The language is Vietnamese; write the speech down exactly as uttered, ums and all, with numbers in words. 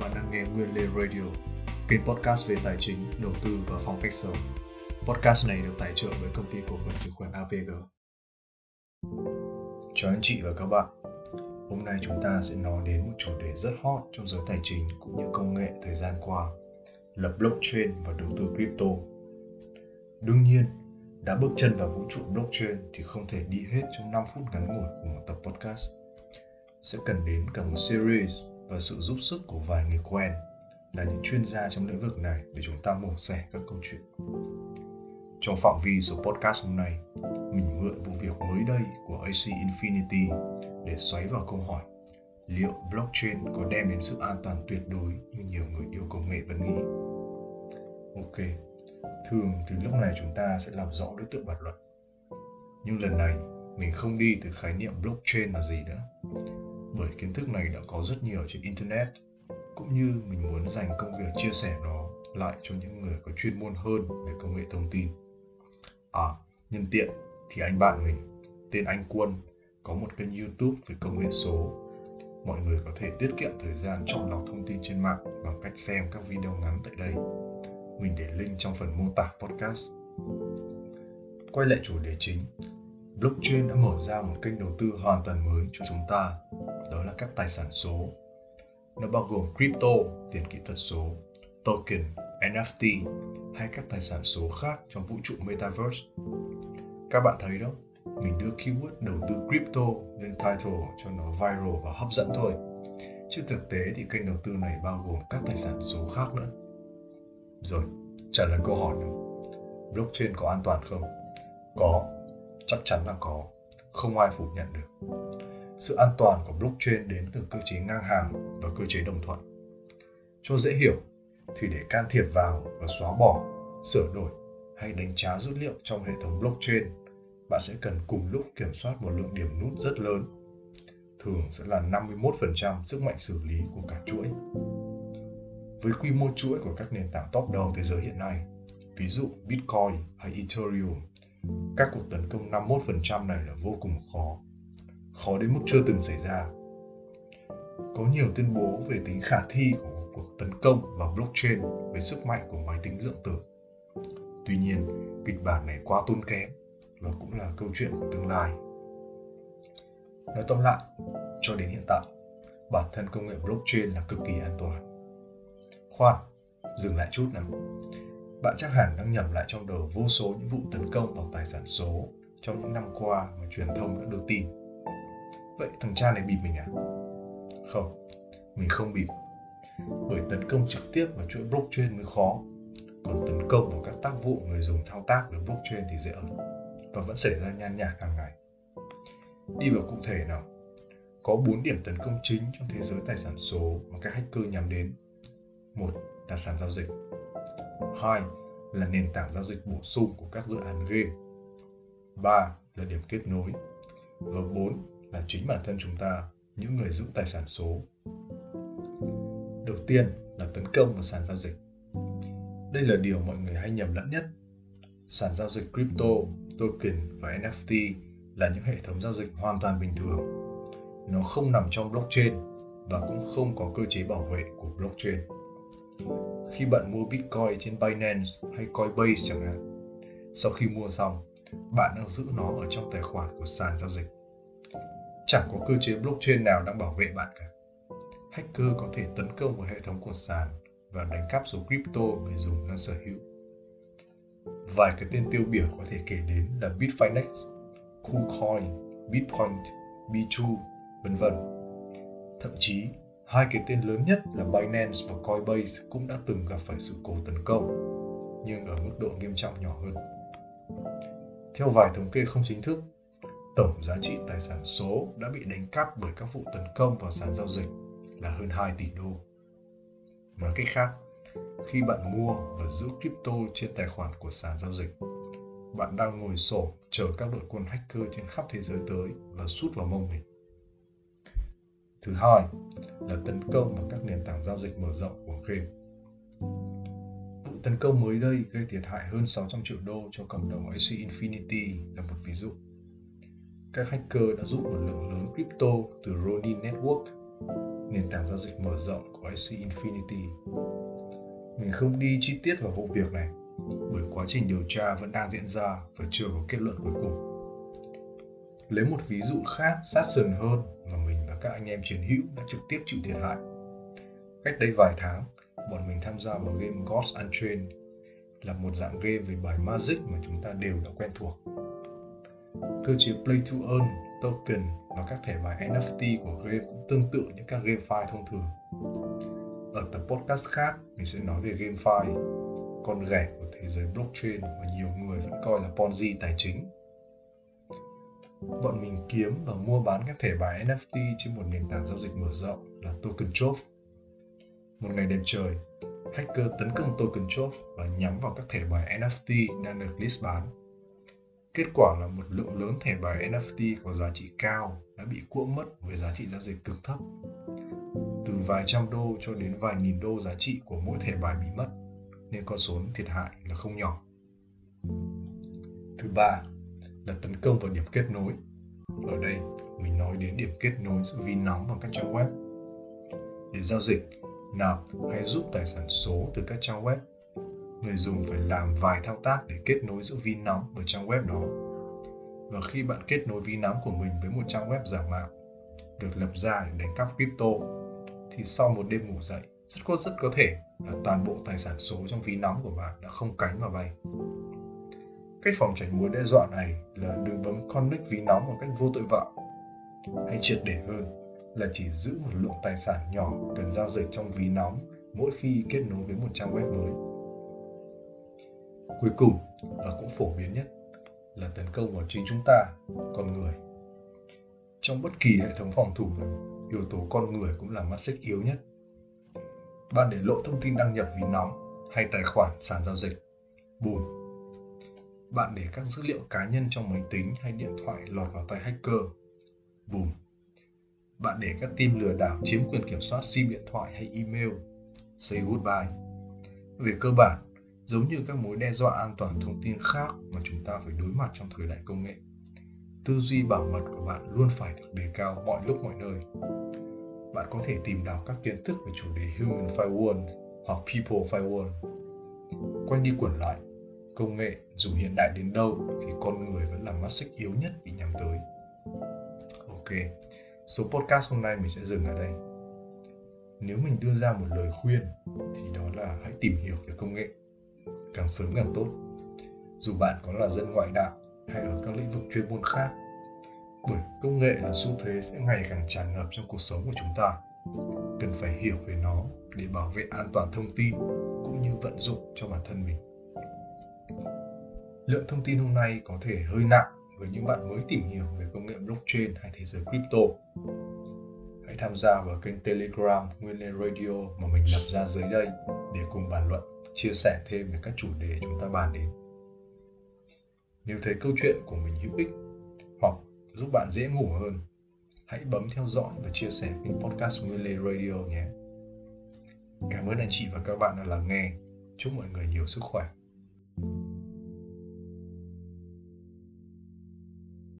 và đang nghe Nguyên Lê Radio, kênh podcast về tài chính, đầu tư và phong cách sống. Podcast này được tài trợ bởi công ty cổ phần chứng khoán a pê giê. Chào anh chị và các bạn. Hôm nay chúng ta sẽ nói đến một chủ đề rất hot trong giới tài chính cũng như công nghệ thời gian qua, là blockchain và đầu tư crypto. Đương nhiên, đã bước chân vào vũ trụ blockchain thì không thể đi hết trong năm phút ngắn ngủi của một tập podcast. Sẽ cần đến cả một series và sự giúp sức của vài người quen là những chuyên gia trong lĩnh vực này để chúng ta mổ xẻ các câu chuyện. Trong phạm vi số podcast hôm nay, mình mượn vụ việc mới đây của Axie Infinity để xoáy vào câu hỏi liệu blockchain có đem đến sự an toàn tuyệt đối như nhiều người yêu công nghệ vẫn nghĩ. Ok, thường từ lúc này chúng ta sẽ làm rõ đối tượng bản luận. Nhưng lần này, mình không đi từ khái niệm blockchain là gì nữa, bởi kiến thức này đã có rất nhiều trên Internet, cũng như mình muốn dành công việc chia sẻ nó lại cho những người có chuyên môn hơn về công nghệ thông tin. À, nhân tiện thì anh bạn mình, tên anh Quân, có một kênh YouTube về công nghệ số. Mọi người có thể tiết kiệm thời gian chọn lọc thông tin trên mạng bằng cách xem các video ngắn tại đây. Mình để link trong phần mô tả podcast. Quay lại chủ đề chính, blockchain đã mở ra một kênh đầu tư hoàn toàn mới cho chúng ta, đó là các tài sản số. Nó bao gồm crypto, tiền kỹ thuật số, token, en ép tê hay các tài sản số khác trong vũ trụ Metaverse. Các bạn thấy đó, mình đưa keyword đầu tư crypto lên title cho nó viral và hấp dẫn thôi. Chứ thực tế thì kênh đầu tư này bao gồm các tài sản số khác nữa. Rồi, trả lời câu hỏi nào. Blockchain có an toàn không? Có, chắc chắn là có, không ai phủ nhận được. Sự an toàn của blockchain đến từ cơ chế ngang hàng và cơ chế đồng thuận. Cho dễ hiểu, thì để can thiệp vào và xóa bỏ, sửa đổi hay đánh trá dữ liệu trong hệ thống blockchain, bạn sẽ cần cùng lúc kiểm soát một lượng điểm nút rất lớn, thường sẽ là năm mươi mốt phần trăm sức mạnh xử lý của cả chuỗi. Với quy mô chuỗi của các nền tảng top đầu thế giới hiện nay, ví dụ Bitcoin hay Ethereum, các cuộc tấn công năm mươi mốt phần trăm này là vô cùng khó, khó đến mức chưa từng xảy ra. Có nhiều tuyên bố về tính khả thi của một cuộc tấn công vào blockchain với sức mạnh của máy tính lượng tử. Tuy nhiên, kịch bản này quá tốn kém và cũng là câu chuyện của tương lai. Nói tóm lại, cho đến hiện tại, bản thân công nghệ blockchain là cực kỳ an toàn. Khoan, dừng lại chút nào. Bạn chắc hẳn đang nhẩm lại trong đầu vô số những vụ tấn công vào tài sản số trong những năm qua mà truyền thông đã đưa tin. Vậy thằng cha này bịp mình à? Không, mình không bịp. Bởi tấn công trực tiếp vào chuỗi blockchain mới khó, còn tấn công vào các tác vụ người dùng thao tác với blockchain thì dễ ẩn và vẫn xảy ra nhan nhản hàng ngày. Đi vào cụ thể nào. Có bốn điểm tấn công chính trong thế giới tài sản số mà các hacker nhắm đến. Một là sàn giao dịch. Hai là nền tảng giao dịch bổ sung của các dự án game. Ba là điểm kết nối. Và bốn là chính bản thân chúng ta, những người giữ tài sản số. Đầu tiên là tấn công vào sàn giao dịch. Đây là điều mọi người hay nhầm lẫn nhất. Sàn giao dịch crypto, token và en ép tê là những hệ thống giao dịch hoàn toàn bình thường. Nó không nằm trong blockchain và cũng không có cơ chế bảo vệ của blockchain. Khi bạn mua Bitcoin trên Binance hay Coinbase chẳng hạn, sau khi mua xong, bạn đang giữ nó ở trong tài khoản của sàn giao dịch. Chẳng có cơ chế blockchain nào đang bảo vệ bạn cả. Hacker có thể tấn công vào hệ thống của sàn và đánh cắp số crypto người dùng đang sở hữu. Vài cái tên tiêu biểu có thể kể đến là Bitfinex, KuCoin, Bitpoint, bê hai, vân vân. Thậm chí, hai cái tên lớn nhất là Binance và Coinbase cũng đã từng gặp phải sự cố tấn công, nhưng ở mức độ nghiêm trọng nhỏ hơn. Theo vài thống kê không chính thức, tổng giá trị tài sản số đã bị đánh cắp bởi các vụ tấn công vào sàn giao dịch là hơn hai tỷ đô. Nói cách khác, khi bạn mua và giữ crypto trên tài khoản của sàn giao dịch, bạn đang ngồi xổm chờ các đội quân hacker trên khắp thế giới tới và sút vào mông mình. Thứ hai là tấn công vào các nền tảng giao dịch mở rộng của game. Vụ tấn công mới đây gây thiệt hại hơn sáu trăm triệu đô cho cộng đồng Axie Infinity là một ví dụ. Các hacker đã rút một lượng lớn crypto từ Ronin Network, nền tảng giao dịch mở rộng của Axie Infinity. Mình không đi chi tiết vào vụ việc này, bởi quá trình điều tra vẫn đang diễn ra và chưa có kết luận cuối cùng. Lấy một ví dụ khác sát sườn hơn mà mình và các anh em chiến hữu đã trực tiếp chịu thiệt hại. Cách đây vài tháng, bọn mình tham gia vào game God Unchained, là một dạng game về bài Magic mà chúng ta đều đã quen thuộc. Cơ chế Play to Earn, Token và các thẻ bài en ép tê của game cũng tương tự như các GameFi thông thường. Ở tập podcast khác, mình sẽ nói về GameFi, con ghẻ của thế giới blockchain mà nhiều người vẫn coi là Ponzi tài chính. Bọn mình kiếm và mua bán các thẻ bài en ép tê trên một nền tảng giao dịch mở rộng là Token Trove. Một ngày đẹp trời, hacker tấn công Token Trove và nhắm vào các thẻ bài en ép tê đang được list bán. Kết quả là một lượng lớn thẻ bài en ép tê có giá trị cao đã bị cuỗng mất với giá trị giao dịch cực thấp, từ vài trăm đô cho đến vài nghìn đô giá trị của mỗi thẻ bài bị mất, nên con số thiệt hại là không nhỏ. Thứ ba là tấn công vào điểm kết nối. Ở đây mình nói đến điểm kết nối giữa ví nóng và các trang web để giao dịch, nạp hay rút tài sản số từ các trang web. Người dùng phải làm vài thao tác để kết nối giữa ví nóng với trang web đó. Và khi bạn kết nối ví nóng của mình với một trang web giả mạo được lập ra để đánh cắp crypto, thì sau một đêm ngủ dậy, rất có rất có thể là toàn bộ tài sản số trong ví nóng của bạn đã không cánh mà bay. Cách phòng tránh mối đe dọa này là đừng bấm connect ví nóng một cách vô tội vạ. Hay triệt để hơn là chỉ giữ một lượng tài sản nhỏ cần giao dịch trong ví nóng mỗi khi kết nối với một trang web mới. Cuối cùng, và cũng phổ biến nhất, là tấn công vào chính chúng ta, con người. Trong bất kỳ hệ thống phòng thủ nào, yếu tố con người cũng là mắt xích yếu nhất. Bạn để lộ thông tin đăng nhập ví nóng hay tài khoản sàn giao dịch, bùm. Bạn để các dữ liệu cá nhân trong máy tính hay điện thoại lọt vào tay hacker, bùm. Bạn để các team lừa đảo chiếm quyền kiểm soát sim điện thoại hay email, say goodbye. Về cơ bản, giống như các mối đe dọa an toàn thông tin khác mà chúng ta phải đối mặt trong thời đại công nghệ, tư duy bảo mật của bạn luôn phải được đề cao mọi lúc mọi nơi. Bạn có thể tìm đọc các kiến thức về chủ đề Human Firewall hoặc People Firewall. Quanh đi quẩn lại, công nghệ dù hiện đại đến đâu thì con người vẫn là mắt xích yếu nhất bị nhắm tới. Ok, số podcast hôm nay mình sẽ dừng ở đây. Nếu mình đưa ra một lời khuyên thì đó là hãy tìm hiểu về công nghệ. Càng sớm càng tốt, dù bạn có là dân ngoại đạo hay ở các lĩnh vực chuyên môn khác, bởi công nghệ là xu thế sẽ ngày càng tràn ngập trong cuộc sống của chúng ta. Cần phải hiểu về nó để bảo vệ an toàn thông tin cũng như vận dụng cho bản thân mình. Lượng thông tin hôm nay có thể hơi nặng với những bạn mới tìm hiểu về công nghệ blockchain hay thế giới crypto. Hãy tham gia vào kênh Telegram Nguyên Lê Radio mà mình lập ra dưới đây để cùng bàn luận, chia sẻ thêm về các chủ đề chúng ta bàn đến. Nếu thấy câu chuyện của mình hữu ích hoặc giúp bạn dễ ngủ hơn, hãy bấm theo dõi và chia sẻ kênh podcast Nguyên Lê Radio nhé. Cảm ơn anh chị và các bạn đã lắng nghe. Chúc mọi người nhiều sức khỏe.